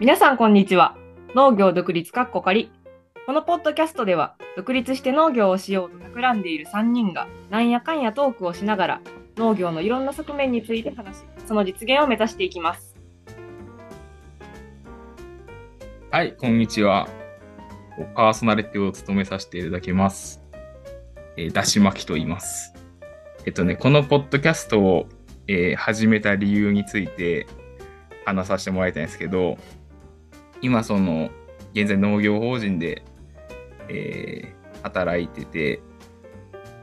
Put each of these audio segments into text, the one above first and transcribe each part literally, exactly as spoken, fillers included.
皆さんこんにちは。農業独立（仮）。このポッドキャストでは、独立して農業をしようと企んでいるさんにんが、なんやかんやトークをしながら、農業のいろんな側面について話し、その実現を目指していきます。はい、こんにちは。パーソナリティを務めさせていただきます。えー、だし巻きと言います。えっとね、このポッドキャストを、えー、始めた理由について話させてもらいたいんですけど、今その現在農業法人で、えー、働いてて、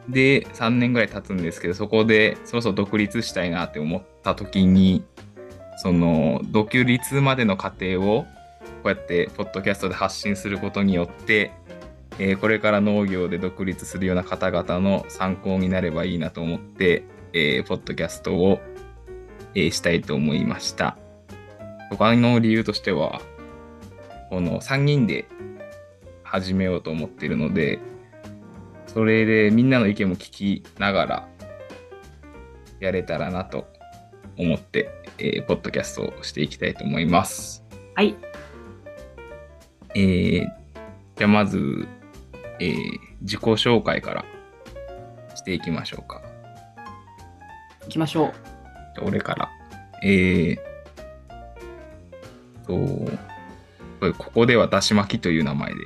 でさんねんぐらい経つんですけど、そこでそろそろ独立したいなって思った時に、その独立までの過程をこうやってポッドキャストで発信することによって、えー、これから農業で独立するような方々の参考になればいいなと思って、えー、ポッドキャストを、えー、したいと思いました。他の理由としては、このさんにんで始めようと思っているので、それでみんなの意見も聞きながらやれたらなと思って、えー、ポッドキャストをしていきたいと思います。はい。えー、じゃあまず、えー、自己紹介からしていきましょうか。いきましょう。じゃあ俺から。えー、と。ここではだし巻きという名前で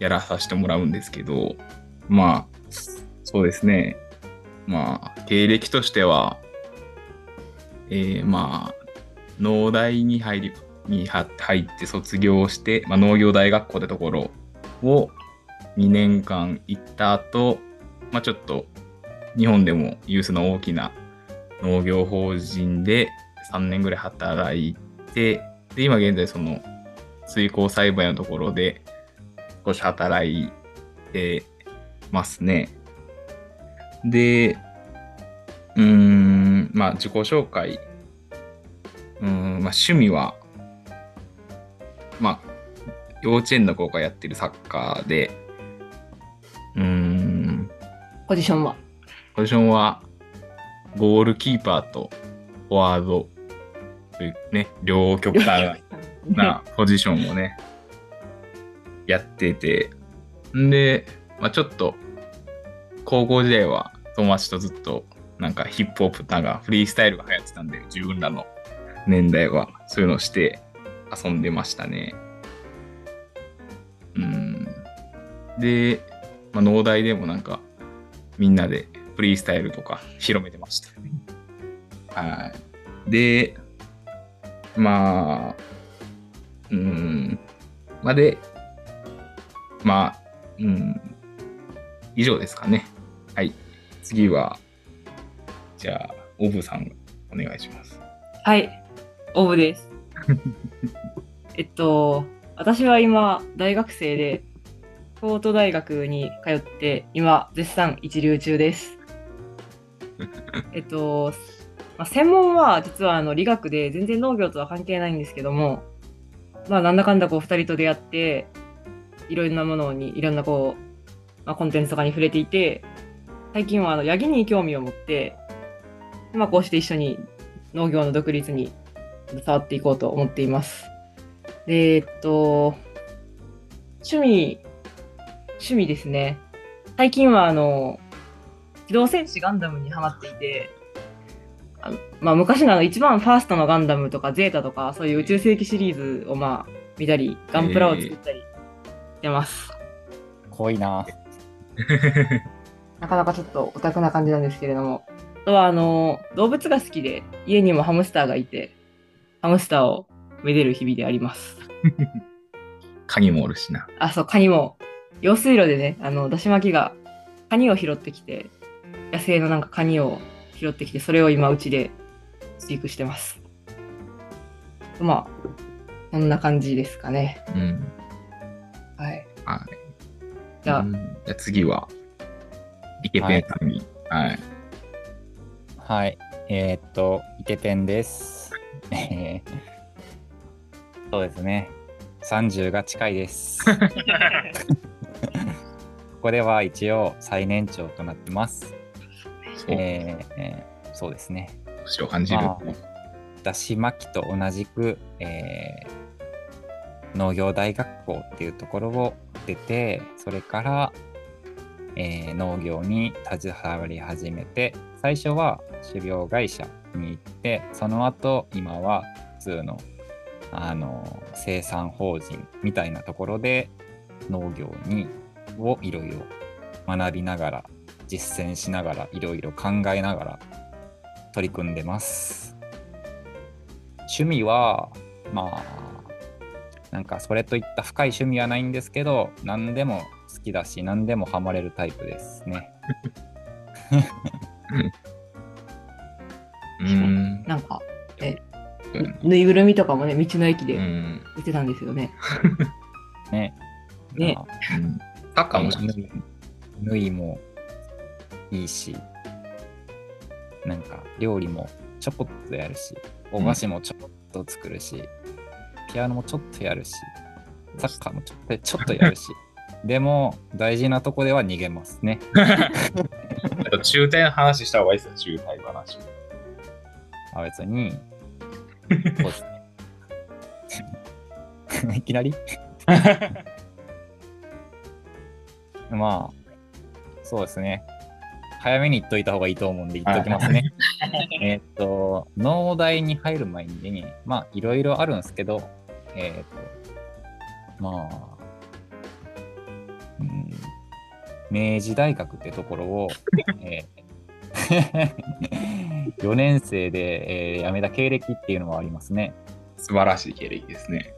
やらさせてもらうんですけど、まあそうですね、まあ経歴としては、えー、まあ農大に入りに入って卒業して、まあ、農業大学校ってところをにねんかん行った後、まあちょっと日本でも有数の大きな農業法人でさんねんぐらい働いて、で今現在その水耕栽培のところで少し働いてますね。で、うーん、まあ自己紹介、うーん、まあ趣味は、まあ幼稚園の頃からやってるサッカーで、うーん、ポジションはポジションはゴールキーパーとフォワードというね、両極端なポジションをねやってて、んで、まあ、ちょっと高校時代は友達とずっとなんかヒップホップなんかフリースタイルが流行ってたんで、自分らの年代はそういうのをして遊んでましたね。うん。で、まあ、農大でもなんかみんなでフリースタイルとか広めてましたはい。で、まあうん、まで、まあ、うん、以上ですかね。はい。次は、じゃあ、オブさん、お願いします。はい、オブです。えっと、私は今、大学生で、京都大学に通って、今、絶賛一流中です。えっと、まあ、専門は、実はあの理学で、全然農業とは関係ないんですけども、まあ、なんだかんだこうふたりと出会って、いろんなものに、いろんなこう、まあ、コンテンツとかに触れていて、最近はあのヤギに興味を持って、まあ、こうして一緒に農業の独立に携わっていこうと思っています。で、えっと、趣味、趣味ですね。最近はあの、機動戦士ガンダムにハマっていて、あのまあ、昔 の, あの一番ファーストのガンダムとかゼータとかそういう宇宙世紀シリーズをまあ見たりガンプラを作ったりしてます。濃いな。なかなかちょっとオタクな感じなんですけれども、あとはあの動物が好きで家にもハムスターがいてハムスターをめでる日々であります。カニもおるしな。あ、そうカニも用水路でね、あのだし巻きがカニを拾ってきて、野生のなんかカニを拾ってきて、それを今うちで飼育してます。まあこんな感じですかね。うん、はい、はい、じゃあ、うん、じゃあ次はイケペンさんに。はいはい、はい、えー、っとイケペンです。そうですね、さんじゅうが近いです。ここでは一応最年長となってます。えーえー、そうですね。年を感じる。だし巻きと同じく、えー、農業大学校っていうところを出て、それから、えー、農業に携わり始めて、最初は種苗会社に行って、その後今は普通の、あの生産法人みたいなところで農業にをいろいろ学びながら、実践しながら、いろいろ考えながら取り組んでます。趣味はまあなんかそれといった深い趣味はないんですけど、何でも好きだし何でもハマれるタイプですね。うん、なんかえぬいぐるみとかもね、道の駅で売ってたんですよね。ねね、サッカーも縫いもいいし、なんか料理もちょこっとやるし、お菓子もちょこっと作るし、うん、ピアノもちょっとやるし、サッカーもちょっと、ちょっとやるし、でも大事なとこでは逃げますね。中退の話した方がいいですよ、中退話。あ、別にそうですね。いきなりまあそうですね、早めに言っといた方がいいと思うんで言っときますね。えっと農大に入る前に、まあいろいろあるんですけど、えっとまあ、うん、明治大学ってところを、えー、よねん生で、えー、辞めた経歴っていうのもありますね。素晴らしい経歴ですね。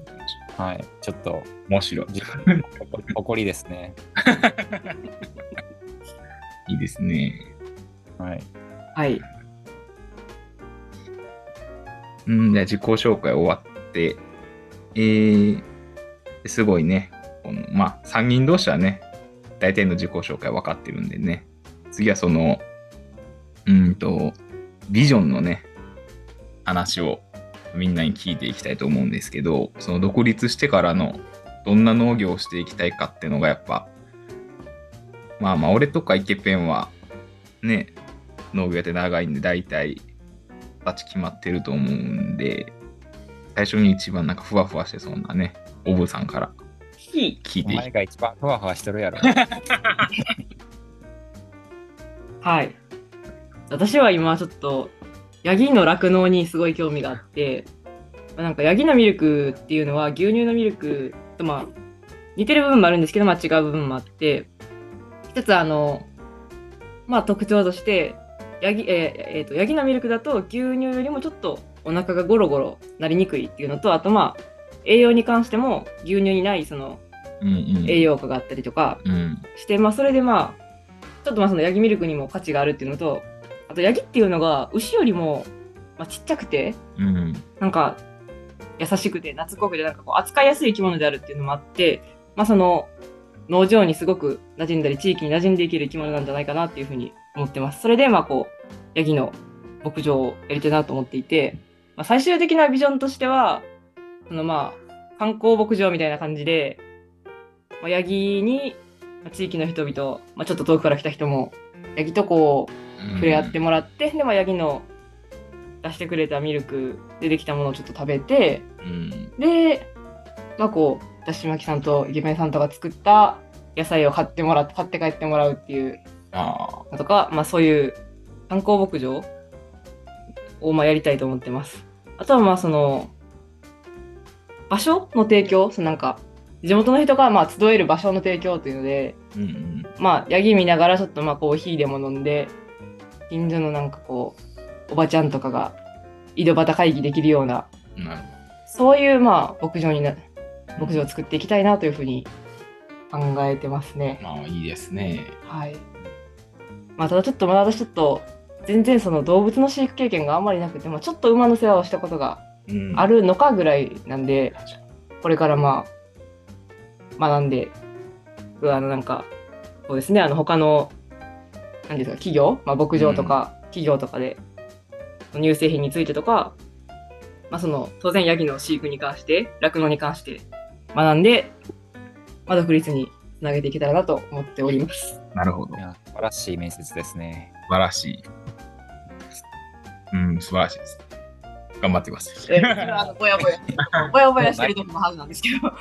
はい、ちょっと面白い誇りですね。いいですね。はい。はい。うん、じゃあ自己紹介終わって、えー、すごいね。このまあさんにん同士はね、大体の自己紹介分かってるんでね。次はそのうんとビジョンのね話をみんなに聞いていきたいと思うんですけど、その独立してからのどんな農業をしていきたいかっていうのがやっぱ。まあまあ俺とかイケペンはね農業やって長いんで大体バチ決まってると思うんで、最初に一番なんかふわふわしてそうなねオブさんから聞いていい？お前が一番ふわふわしてるやろ。はい、私は今ちょっとヤギの酪農にすごい興味があって、なんかヤギのミルクっていうのは牛乳のミルクとまあ似てる部分もあるんですけど、まあ違う部分もあって、一つあの、まあ、特徴としてヤギ、えーえー、とヤギのミルクだと牛乳よりもちょっとお腹がゴロゴロなりにくいっていうのと、あとまあ栄養に関しても牛乳にないその栄養価があったりとかして、うんうん、まあ、それでまあちょっとまあそのヤギミルクにも価値があるっていうのと、あとヤギっていうのが牛よりもまあちっちゃくて、うんうん、なんか優しくて懐っこくて、なんかこう扱いやすい生き物であるっていうのもあって、まあ、その農場にすごく馴染んだり地域に馴染んでいける生き物なんじゃないかなっていうふうに思ってます。それでまあこうヤギの牧場をやりたいなと思っていて、まあ、最終的なビジョンとしてはそのまあ観光牧場みたいな感じで、まあ、ヤギに、まあ、地域の人々、まあ、ちょっと遠くから来た人もヤギとこう触れ合ってもらって、うん、でまあヤギの出してくれたミルクでできたものをちょっと食べて、うん、でまあこうだしまきさんとイケメンさんとか作った野菜を買ってもらって買って帰ってもらうっていうのとか、あ、まあ、そういう観光牧場をまあやりたいと思ってます。あとはまあその場所の提供、そのなんか地元の人がまあ集える場所の提供というので、うんうん、まあヤギ見ながらちょっとまあコーヒーでも飲んで、近所のなんかこうおばちゃんとかが井戸端会議できるような、なそういうまあ牧場になる牧場を作っていきたいなというふうに考えてますね。ああ、いいですね。はい。まあ、ただちょっとまだ私ちょっと全然その動物の飼育経験があんまりなくて、まあ、ちょっと馬の世話をしたことがあるのかぐらいなんで、うん、これからまあ学んで、あのなんかそうですね、あの他の何ですか企業、まあ、牧場とか企業とかで、うん、乳製品についてとか、まあ、その当然ヤギの飼育に関して酪農に関して学んで、まあ、独立につなげていけたらなと思っております。なるほど。いや、素晴らしい面接ですね。素晴らしい、うん、素晴らしいです。頑張ってください。ぼやぼやぼやぼやしてるとこもはずなんですけど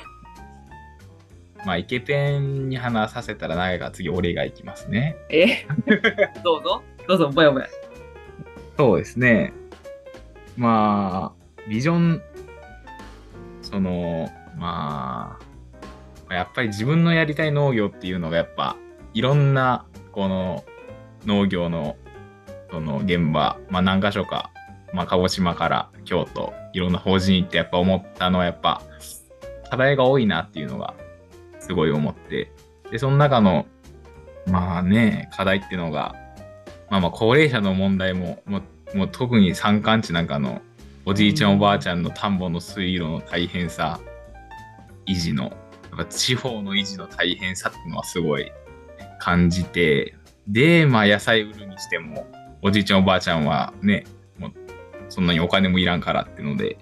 まあイケペンに話させたら長が次俺が行きますね。えどうぞどうぞ、お前お前。そうですね、まあビジョン、そのまあやっぱり自分のやりたい農業っていうのがやっぱいろんなこの農業のその現場、まあ、何か所か、まあ、鹿児島から京都いろんな法人行ってやっぱ思ったのはやっぱ課題が多いなっていうのがすごい思って、でその中のまあね課題っていうのが、まあ、まあ高齢者の問題も、もう、もう特に山間地なんかのおじいちゃんおばあちゃんの田んぼの水路の大変さ、維持のやっぱ地方の維持の大変さっていうのはすごい感じて、でまあ野菜売るにしてもおじいちゃんおばあちゃんはねもうそんなにお金もいらんからっていうので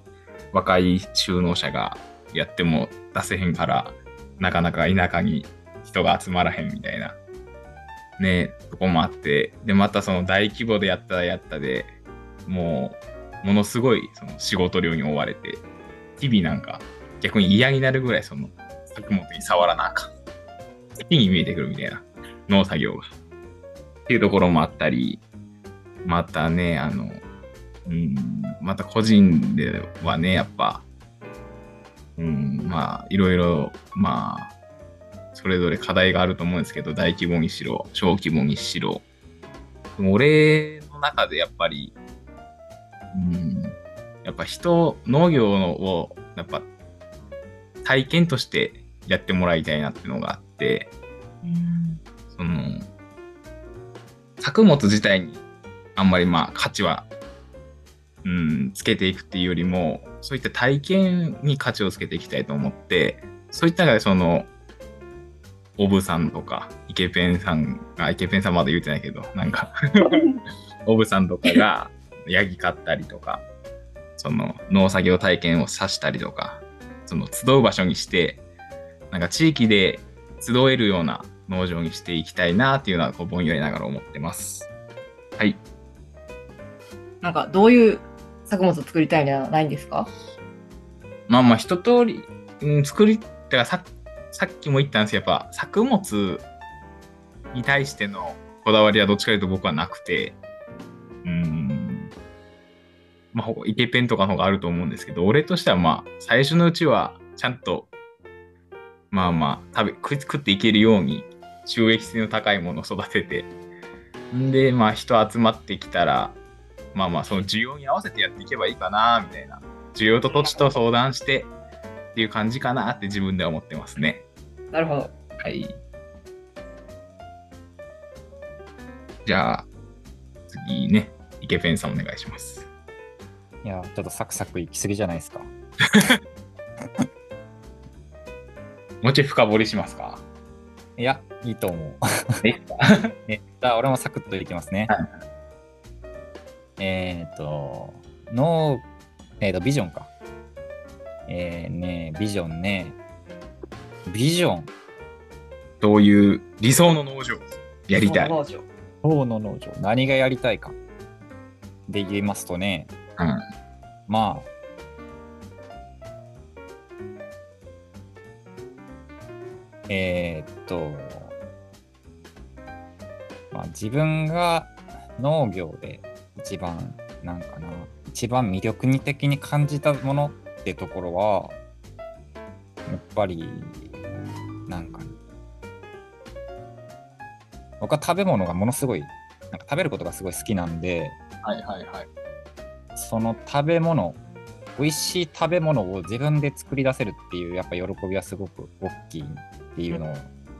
若い就農者がやっても出せへんからなかなか田舎に人が集まらへんみたいなねとこもあって、でまたその大規模でやったらやったでもうものすごいその仕事量に追われて日々なんか逆に嫌になるぐらいその作物に触らなあかん木に見えてくるみたいな農作業がっていうところもあったり、またねあの、うん、また個人ではねやっぱ、うん、まあいろいろまあそれぞれ課題があると思うんですけど、大規模にしろ小規模にしろ、俺の中でやっぱり、うん、やっぱ人農業をやっぱ体験としてやってもらいたいなっていうのがあって、うん、その作物自体にあんまりまあ価値は、うん、つけていくっていうよりもそういった体験に価値をつけていきたいと思って、そういった中でそのオブさんとかイケペンさんが、イケペンさんまだ言うてないけどなんかオブさんとかがヤギ飼ったりとかその農作業体験をさしたりとかその集う場所にしてなんか地域で集えるような農場にしていきたいなっていうのはこうぼんやりながら思ってます。はい、なんかどういう作物を作りたいんじゃないんですか。まあまあ一通り、うん、作りだからさ、さっきも言ったんですけどやっぱ作物に対してのこだわりはどっちかというと僕はなくて、うーん、まあイケペンとかの方があると思うんですけど、俺としてはまあ最初のうちはちゃんとまあまあ食べ食い食っていけるように収益性の高いものを育てて、でまあ人集まってきたらまあまあその需要に合わせてやっていけばいいかなみたいな、需要と土地と相談してっていう感じかなって自分では思ってますね。なるほど。はい。じゃあ次ね、イケペンさんお願いします。いやちょっとサクサクいきすぎじゃないですか。もうちょい深掘りしますか。いやいいと思う。え、ね、じゃあ俺もサクッといきますね。はい、えーと、の、えーと、ビジョンか。えーね、ビジョンね。ビジョン。どういう理想の農場やりたい。理想の農場。何がやりたいか。で言いますとね、うん、まあ、えーと、まあ、自分が農業で、一番なんかな一番魅力的に感じたものってところはやっぱりなんか僕は食べ物がものすごいなんか食べることがすごい好きなんで、はいはいはい、その食べ物美味しい食べ物を自分で作り出せるっていうやっぱ喜びはすごく大きいっていうのを、うん、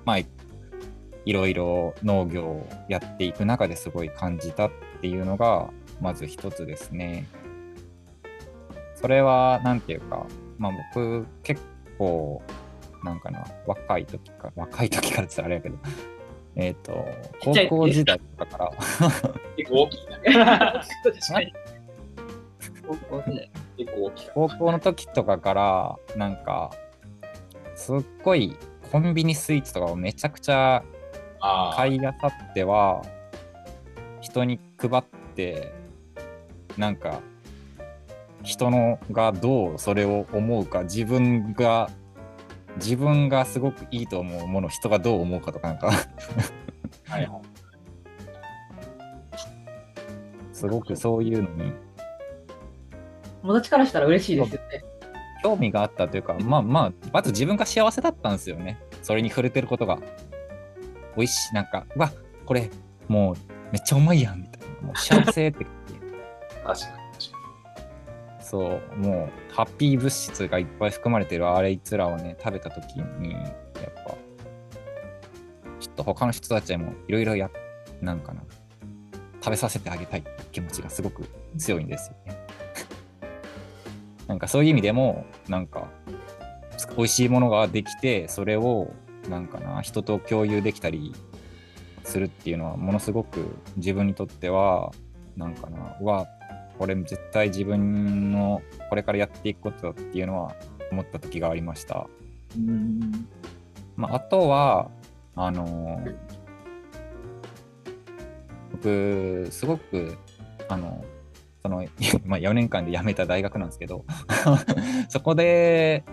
まあいろいろ農業をやっていく中ですごい感じたっていうのがまず一つですね。それはなんていうか、まあ僕結構なんかな若い時か若い時からってあれやけど、えっと高校時代だから結構大きいな。高校時代結構大きい。高校の時とかからなんかすっごいコンビニスイーツとかをめちゃくちゃ買い漁っては。人に配ってなんか人のがどうそれを思うか自分が自分がすごくいいと思うものを人がどう思うかとかなんか、はい、すごくそういうのに友達からしたら嬉しいですよね。興味があったというか、まあまあまず自分が幸せだったんですよね。それに触れてることがおいしい、なんかうわこれもうめっちゃうまいやんみたいな、もう幸せって確かにそう、もうハッピー物質がいっぱい含まれてるあれいつらをね食べたときにやっぱちょっと他の人たちにもいろいろやなんかな食べさせてあげたい気持ちがすごく強いんですよね。なんかそういう意味でもなんか美味しいものができてそれをなんかな人と共有できたりするっていうのはものすごく自分にとってはなんかなはこれ絶対自分のこれからやっていくことだっていうのは思った時がありました。うん、まあ、あとはあのー、僕すごくあのそのまあよねんかんで辞めた大学なんですけどそこで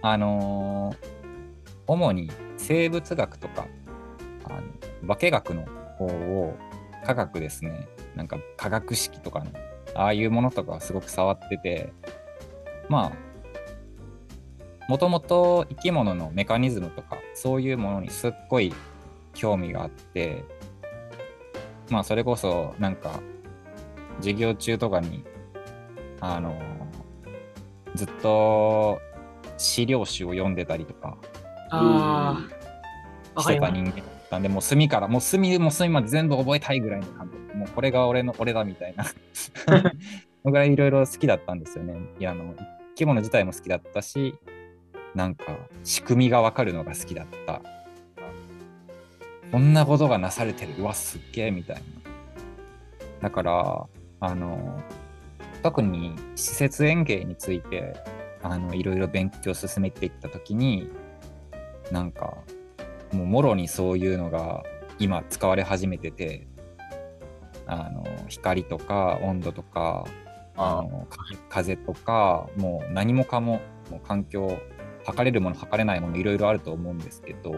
あのー、主に生物学とかあの化学の方を科学ですね。なんか化学式とかのああいうものとかすごく触ってて、まあもともと生き物のメカニズムとかそういうものにすっごい興味があって、まあそれこそなんか授業中とかにあのずっと資料集を読んでたりとかしてた人間だったんで、もう隅からもう隅も隅まで全部覚えたいぐらいの感じ、もうこれが俺の俺だみたいな僕はいろいろ好きだったんですよね。いやあの生き物自体も好きだったし、なんか仕組みが分かるのが好きだった。こんなことがなされてる、うわすっげえみたいな。だからあの特に施設園芸についてあのいろいろ勉強を進めていった時になんかもうもろにそういうのが今使われ始めてて、あの光とか温度とかあの風とかもう何もかも、 もう環境測れるもの測れないものいろいろあると思うんですけど、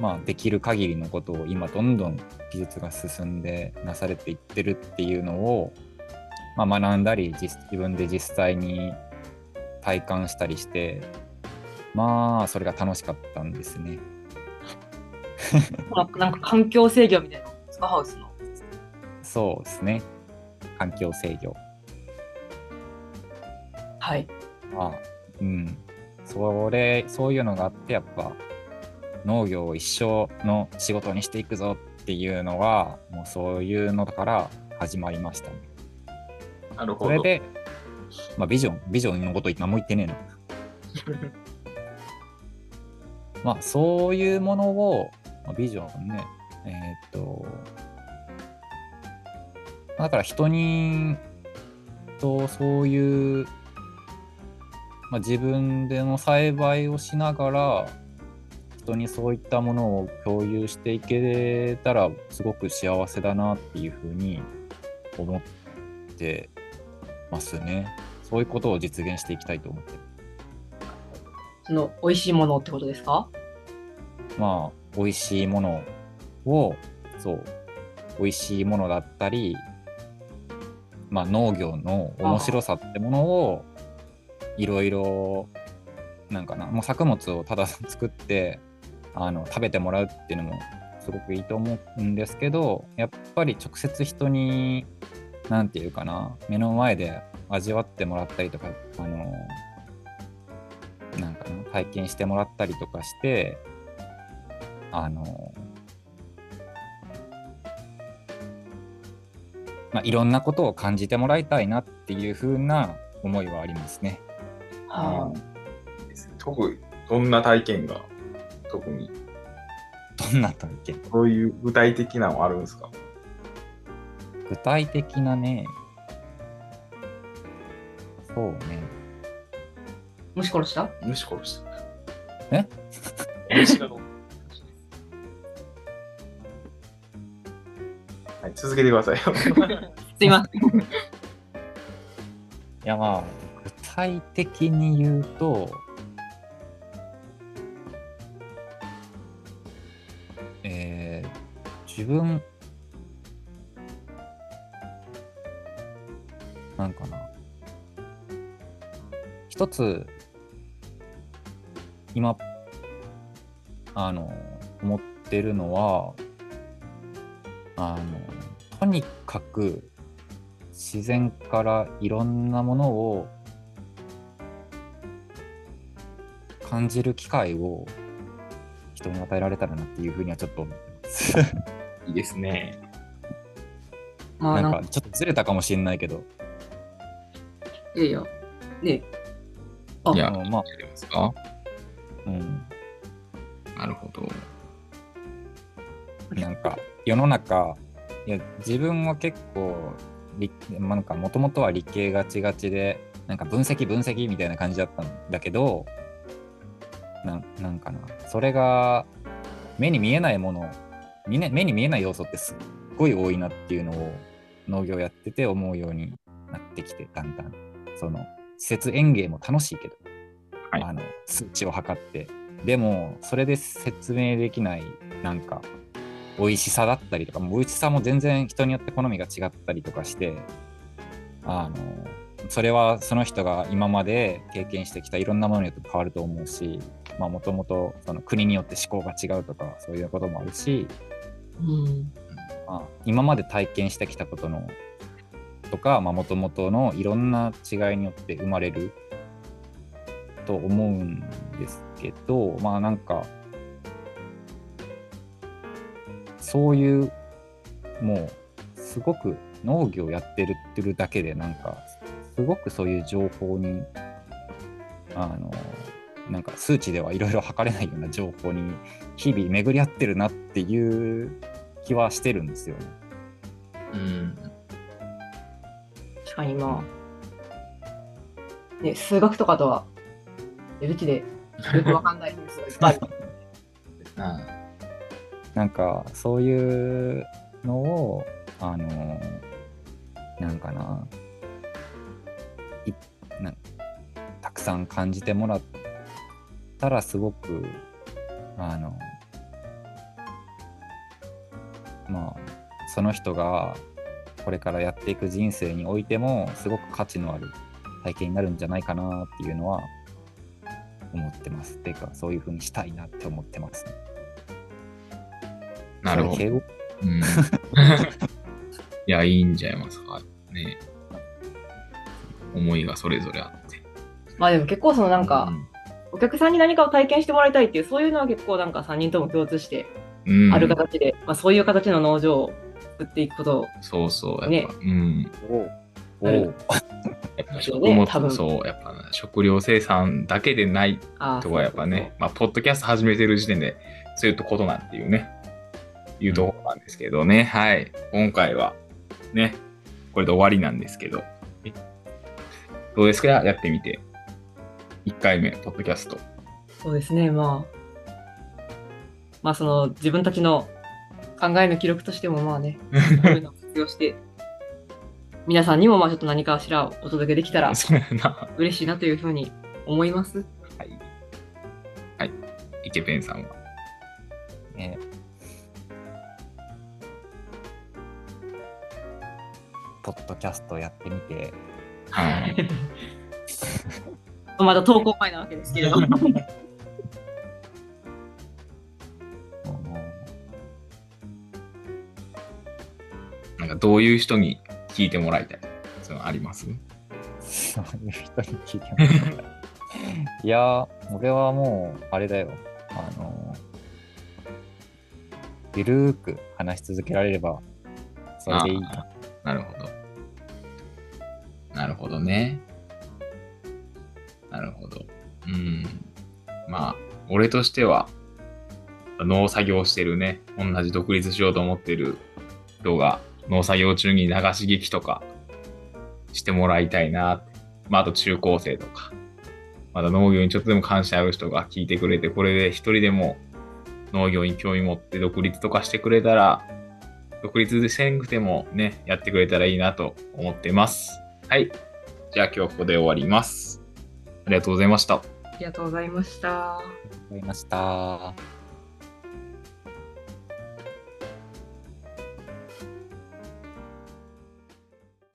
まあ、できる限りのことを今どんどん技術が進んでなされていってるっていうのを、まあ、学んだり自分で実際に体感したりして、まあそれが楽しかったんですねなんか環境制御みたいなスパハウスのそうですね、環境制御、はいあうんそれそういうのがあって、やっぱ農業を一生の仕事にしていくぞっていうのはもうそういうのから始まりましたね。なるほど。それで、まあ、ビジョンビジョンのこと何も言ってねえなまあそういうものを、まあ、ビジョンねえー、っとだから人にとそういう、まあ、自分での栽培をしながら人にそういったものを共有していけたらすごく幸せだなっていうふうに思ってますね。そういうことを実現していきたいと思ってる。その美味しいものってことですか？まあ美味しいものをそう美味しいものだったり。まあ、農業の面白さってものをいろいろなんかなもう作物をただ作ってあの食べてもらうっていうのもすごくいいと思うんですけど、やっぱり直接人になんていうかな目の前で味わってもらったりとかあのなんかな体験してもらったりとかしてあの。まあ、いろんなことを感じてもらいたいなっていう風な思いはありますね。はあ、です特にどんな体験が特にどんな体験そういう具体的なのあるんですか？具体的なね、そうね。虫殺した？虫殺した。え？虫がどう？はい、続けてくださいすいませんいやまあ具体的に言うと自分なんかな、一つ今あの思ってるのは、あのとにかく自然からいろんなものを感じる機会を人に与えられたらなっていうふうにはちょっと思ってますいいですね。まあ、なんかちょっとずれたかもしれないけど、いやいやね、あ、いや、あの、まあ、やりますか。うん、なるほど。なんか世の中、いや自分は結構なんか元々は理系がちがちで、なんか分析分析みたいな感じだったんだけど、な, なんかなそれが目に見えないもの、目に見えない要素ってすっごい多いなっていうのを農業やってて思うようになってきて、だんだんその施設園芸も楽しいけど、はい、あの数値を測ってでもそれで説明できないなんか美味しさだったりとか、もう美味しさも全然人によって好みが違ったりとかして、あのそれはその人が今まで経験してきたいろんなものによって変わると思うし、まあもともと国によって思考が違うとかそういうこともあるし、うんまあ、今まで体験してきたことのとかもともとのいろんな違いによって生まれると思うんですけど、まあなんかそういうもうすごく農業やってるってるだけでなんかすごくそういう情報にあのなんか数値ではいろいろ測れないような情報に日々巡り合ってるなっていう気はしてるんですよね。うん、確かにまあ、ね、数学とかとはうちでよくわかんないんですよなんかそういうのをあのなんかな。なんたくさん感じてもらったらすごくあのまあその人がこれからやっていく人生においてもすごく価値のある体験になるんじゃないかなっていうのは思ってます。っていうかそういう風にしたいなって思ってますね。なるほど。うん、いやいいんじゃいますかね。思いがそれぞれあって、まあでも結構そのなんか、うん、お客さんに何かを体験してもらいたいっていうそういうのは結構なんかさんにんとも共通してある形で、うんまあ、そういう形の農場を作っていくことを、ね、そうそうやっぱ、うん、おおやっぱ食物、ね、多分そうやっぱ食料生産だけでないとかやっぱね、そうそうそうまあポッドキャスト始めてる時点でそういうことなんていうね、うん、いうところなんですけどね、はい今回はねこれで終わりなんですけど。どうですかやってみていっかいめポッドキャスト。そうですねまあまあその自分たちの考えの記録としてもまあねそういうのを活用して皆さんにもまあちょっと何かしらお届けできたら嬉しいなというふうに思いますはい、はい、イケペンさんは、えー、ポッドキャストやってみてはい、まだ投稿前なわけですけれどもなんかどういう人に聞いてもらいたいそういうのあります？そういう人に聞いてもらいたいいや俺はもうあれだよあのゆるーく話し続けられればそれでいいな。なるほどなるほどね。なるほど。うん。まあ、俺としては、農作業してるね、同じ独立しようと思ってる人が、農作業中に流し聞きとかしてもらいたいな。まあ、あと中高生とか、まだ農業にちょっとでも関心ある人が聞いてくれて、これで一人でも農業に興味持って独立とかしてくれたら、独立せんくてもね、やってくれたらいいなと思ってます。はい。じゃあ今日はここで終わります。ありがとうございました。ありがとうございました。ありがとうございました。